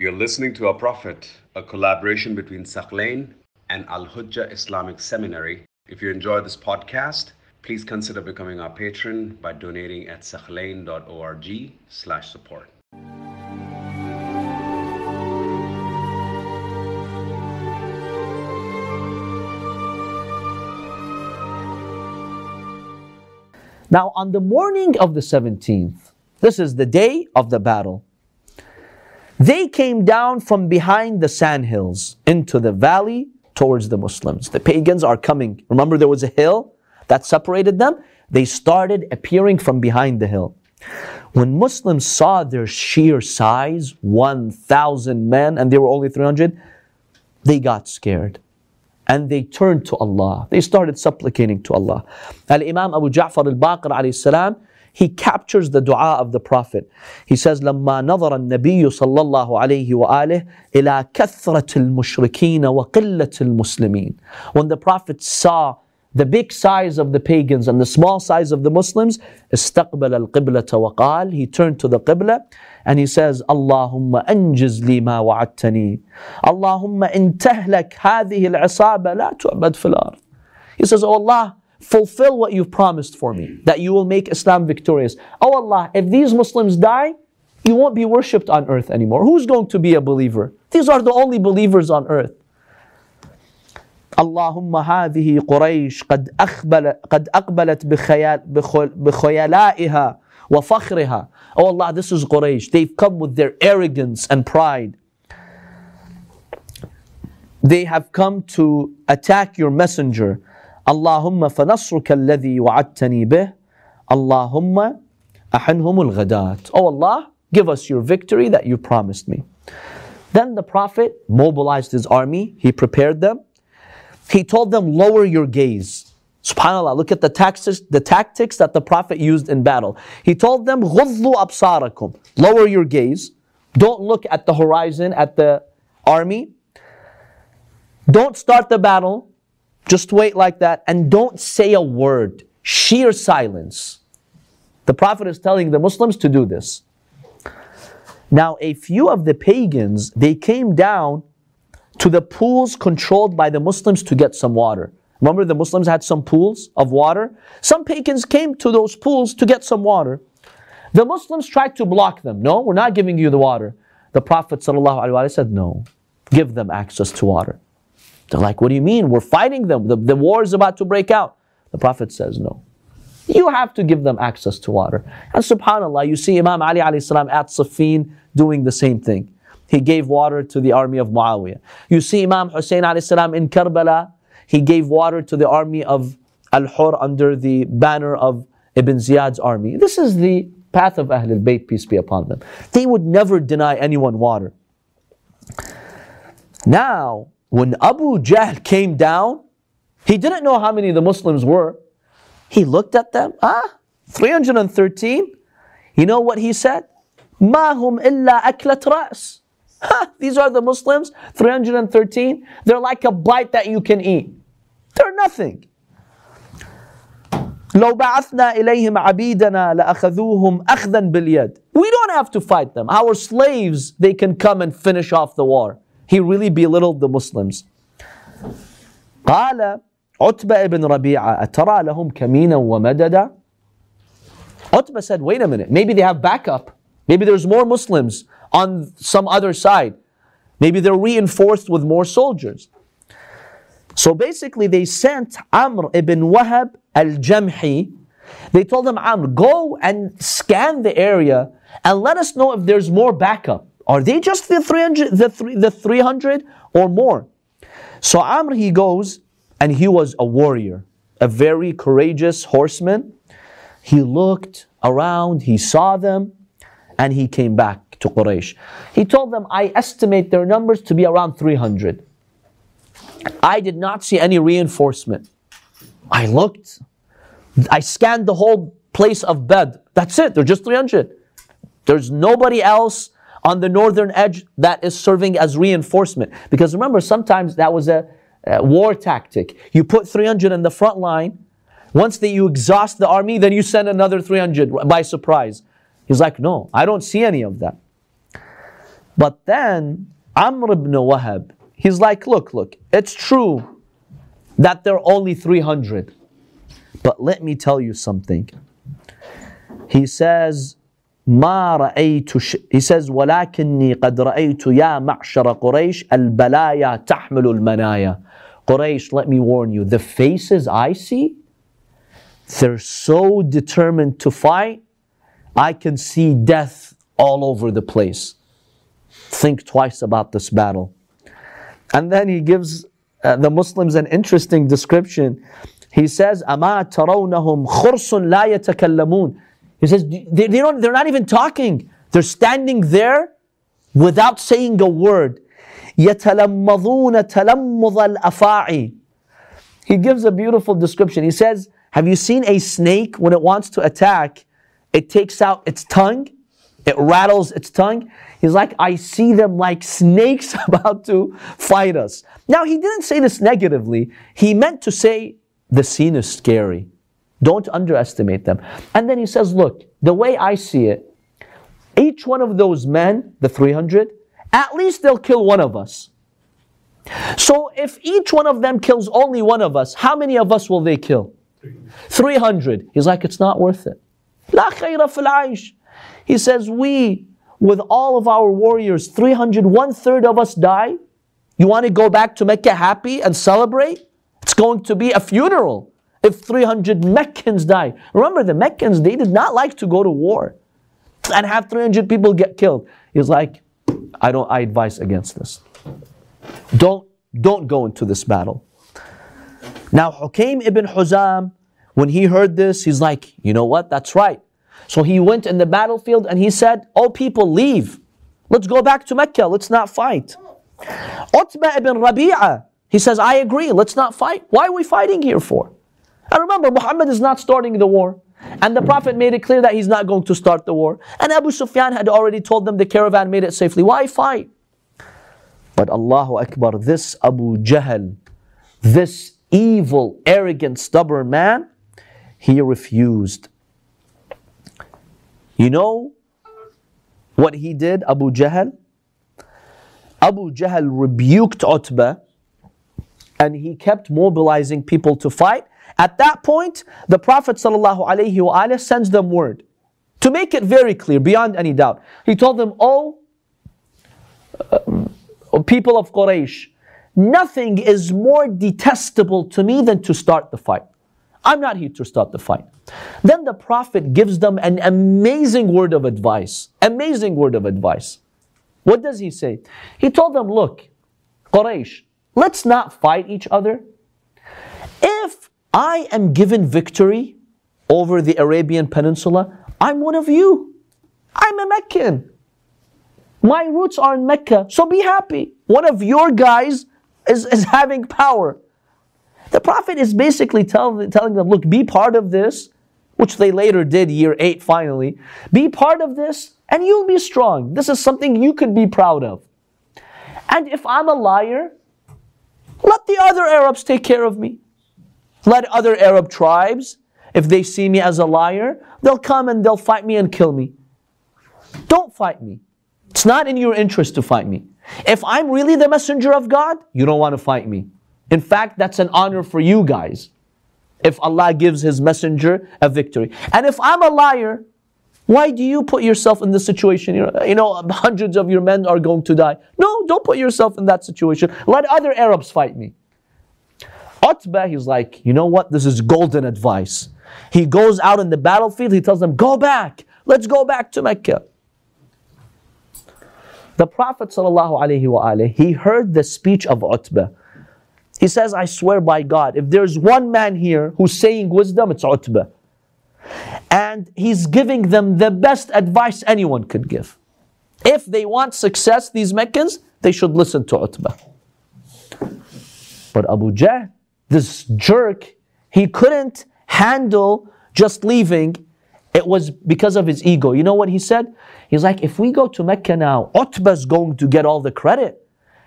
You're listening to Our Prophet, a collaboration between Thaqlain and Al-Hujjah Islamic Seminary. If you enjoy this podcast, please consider becoming our patron by donating at thaqlain.org/support. Now, on the morning of the 17th, this is the day of the battle, they came down from behind the sand hills into the valley towards the Muslims. The pagans are coming. Remember, there was a hill that separated them? They started appearing from behind the hill. When Muslims saw their sheer size, 1,000 men, and they were only 300, they got scared. And they turned to Allah. They started supplicating to Allah. Al-Imam Abu Ja'far al-Baqir alayhi salam, he captures the dua of the Prophet. He says, لَمَّا نَظَرَ النَّبِيُّ صَلَّى اللَّهُ عَلَيْهِ وَآلِهِ إِلَىٰ كَثْرَةِ الْمُشْرِكِينَ وَقِلَّةِ الْمُسْلِمِينَ. When the Prophet saw the big size of the pagans and the small size of the Muslims, استقبل القبلة وقال, he turned to the Qibla and he says, اللهم أنجز لي ما وعدتني, اللهم إن تهلك هذه العصابة لا تعبد في الأرض. He says, oh Allah, fulfill what you've promised for me, that you will make Islam victorious. Oh Allah, if these Muslims die, you won't be worshipped on earth anymore. Who's going to be a believer? These are the only believers on earth. اللهم هذه قريش قد أقبلت بخيلائها وفخرها. Oh Allah, this is Quraysh. They've come with their arrogance and pride. They have come to attack your messenger. اللهم فنصرك الذي وعدتني به. اللهم أحنهم الغداة. Oh Allah, give us your victory that you promised me. Then the Prophet mobilized his army. He prepared them. He told them, lower your gaze. SubhanAllah, look at the tactics that the Prophet used in battle. He told them, غُضُّوا أَبْصَارَكُمْ, lower your gaze. Don't look at the horizon, at the army. Don't start the battle. Just wait like that. And don't say a word. Sheer silence. The Prophet is telling the Muslims to do this. Now, a few of the pagans, they came down to the pools controlled by the Muslims to get some water. Remember, the Muslims had some pools of water. Some pagans came to those pools to get some water. The Muslims tried to block them. No, we're not giving you the water. The Prophet ﷺ said, no, give them access to water. They're like, what do you mean? We're fighting them. The war is about to break out. The Prophet says, no, you have to give them access to water. And subhanAllah, you see Imam Ali ﷺ at Siffin doing the same thing. He gave water to the army of Muawiyah. You see Imam Hussein alayhi salam in Karbala, he gave water to the army of Al-Hur under the banner of Ibn Ziyad's army. This is the path of Ahl al-Bayt, peace be upon them. They would never deny anyone water. Now, when Abu Jahl came down, he didn't know how many the Muslims were. He looked at them, 313. You know what he said? مَا هُمْ إِلَّا أَكْلَةَ رَأْسٍ. These are the Muslims, 313. They're like a bite that you can eat. They're nothing. لو بعثنا إليهم عبيدنا لأخذوهم أخذا باليد. We don't have to fight them. Our slaves, they can come and finish off the war. He really belittled the Muslims. قال عتبة ibn Rabi'ah أترى لهم كمينا ومددا. Utbah said, wait a minute, maybe they have backup. Maybe there's more Muslims on some other side. Maybe they're reinforced with more soldiers. So basically they sent Amr ibn Wahb al-Jumahi. They told him, Amr, go and scan the area and let us know if there's more backup. Are they just the 300 or more? So Amr, he goes, and he was a warrior, a very courageous horseman. He looked around, he saw them, and he came back to Quraysh. He told them, I estimate their numbers to be around 300. I did not see any reinforcement. I looked. I scanned the whole place of Badr. That's it. They're just 300. There's nobody else on the northern edge that is serving as reinforcement. Because remember, sometimes that was a war tactic. You put 300 in the front line. Once you exhaust the army, then you send another 300 by surprise. He's like, no, I don't see any of that. But then Amr ibn Wahb, he's like, look, it's true that there are only 300. But let me tell you something. He says, وَلَكِنِّي قَدْ رَأَيْتُ يَا مَعْشَرَ قُرَيْشِ الْبَلَايَا تَحْمِلُ الْمَنَايَا. Quraysh, let me warn you, the faces I see, they're so determined to fight, I can see death all over the place. Think twice about this battle. And then he gives the Muslims an interesting description. He says, أَمَا تَرَوْنَهُمْ خُرْصٌ لَا يَتَكَلَّمُونَ. He says, they're not even talking. They're standing there without saying a word. يَتَلَمَّضُونَ تَلَمُّضَ الْأَفَاعِ. He gives a beautiful description. He says, have you seen a snake when it wants to attack? It takes out its tongue. It rattles its tongue. He's like, I see them like snakes about to fight us. Now, he didn't say this negatively. He meant to say, the scene is scary. Don't underestimate them. And then he says, look, the way I see it, each one of those men, the 300, at least they'll kill one of us. So if each one of them kills only one of us, how many of us will they kill? 300. He's like, it's not worth it. La khayra fil aish. He says, we, with all of our warriors, 300, one-third of us die. You want to go back to Mecca happy and celebrate? It's going to be a funeral if 300 Meccans die. Remember, the Meccans, they did not like to go to war and have 300 people get killed. He's like, I advise against this. Don't go into this battle. Now, Hukaym ibn Huzam, when he heard this, he's like, you know what? That's right. So he went in the battlefield and he said, oh people, leave. Let's go back to Mecca. Let's not fight. Utbah ibn Rabi'ah, he says, I agree. Let's not fight. Why are we fighting here for? And remember, Muhammad is not starting the war. And the Prophet made it clear that he's not going to start the war. And Abu Sufyan had already told them the caravan made it safely. Why fight? But Allahu Akbar, this Abu Jahl, this evil, arrogant, stubborn man, he refused. You know what he did, Abu Jahl? Abu Jahl rebuked Utbah and he kept mobilizing people to fight. At that point, the Prophet ﷺ sends them word to make it very clear, beyond any doubt. He told them, oh people of Quraysh, nothing is more detestable to me than to start the fight. I'm not here to start the fight. Then the Prophet gives them an amazing word of advice. Amazing word of advice. What does he say? He told them, look, Quraysh, let's not fight each other. If I am given victory over the Arabian Peninsula, I'm one of you. I'm a Meccan. My roots are in Mecca, so be happy. One of your guys is having power. The Prophet is basically telling them, look, be part of this, which they later did, year 8 finally. Be part of this and you'll be strong. This is something you could be proud of. And if I'm a liar, let the other Arabs take care of me. Let other Arab tribes, if they see me as a liar, they'll come and they'll fight me and kill me. Don't fight me. It's not in your interest to fight me. If I'm really the messenger of God, you don't want to fight me. In fact, that's an honor for you guys, if Allah gives His messenger a victory. And if I'm a liar, why do you put yourself in this situation? You know, hundreds of your men are going to die. No, don't put yourself in that situation. Let other Arabs fight me. Utbah, he's like, you know what? This is golden advice. He goes out in the battlefield. He tells them, go back. Let's go back to Mecca. The Prophet ﷺ, he heard the speech of Utbah. He says, I swear by God, if there's one man here who's saying wisdom, it's Utbah. And he's giving them the best advice anyone could give. If they want success, these Meccans, they should listen to Utbah. But Abu Jahl, this jerk, he couldn't handle just leaving. It was because of his ego. You know what he said? He's like, if we go to Mecca now, Utbah's going to get all the credit.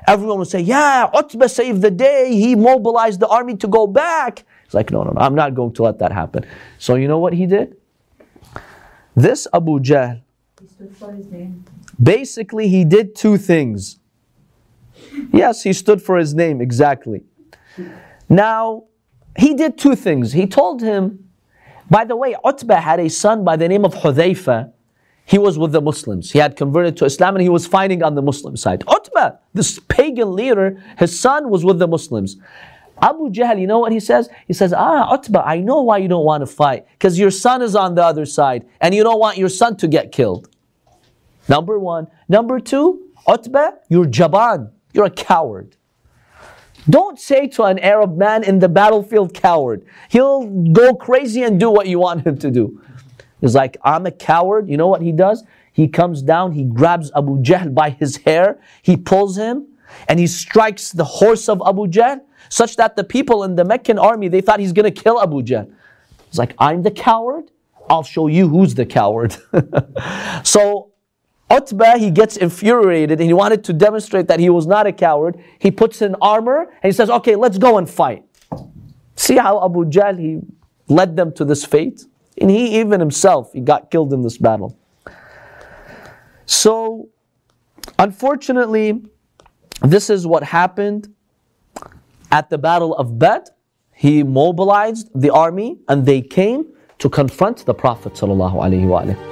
Everyone will say, yeah, Utbah saved the day. He mobilized the army to go back. He's like, no, I'm not going to let that happen. So you know what he did? This Abu Jahl, he stood for his name. Basically, he did two things. Yes, he stood for his name, exactly. Now, he did two things. He told him, by the way, Utbah had a son by the name of Hudhaifa. He was with the Muslims. He had converted to Islam and he was fighting on the Muslim side. Utbah, this pagan leader, his son was with the Muslims. Abu Jahl, you know what he says? He says, Utbah, I know why you don't want to fight. Because your son is on the other side and you don't want your son to get killed. Number one. Number two, Utbah, you're Jaban. You're a coward. Don't say to an Arab man in the battlefield, coward. He'll go crazy and do what you want him to do. He's like, I'm a coward. You know what he does? He comes down, he grabs Abu Jahl by his hair, he pulls him, and he strikes the horse of Abu Jahl, such that the people in the Meccan army, they thought he's going to kill Abu Jahl. He's like, I'm the coward? I'll show you who's the coward. So, Utbah, he gets infuriated and he wanted to demonstrate that he was not a coward. He puts in armor and he says, okay, let's go and fight. See how Abu Jahl, he led them to this fate? And he even himself, he got killed in this battle. So, unfortunately, this is what happened at the Battle of Badr. He mobilized the army and they came to confront the Prophet ﷺ.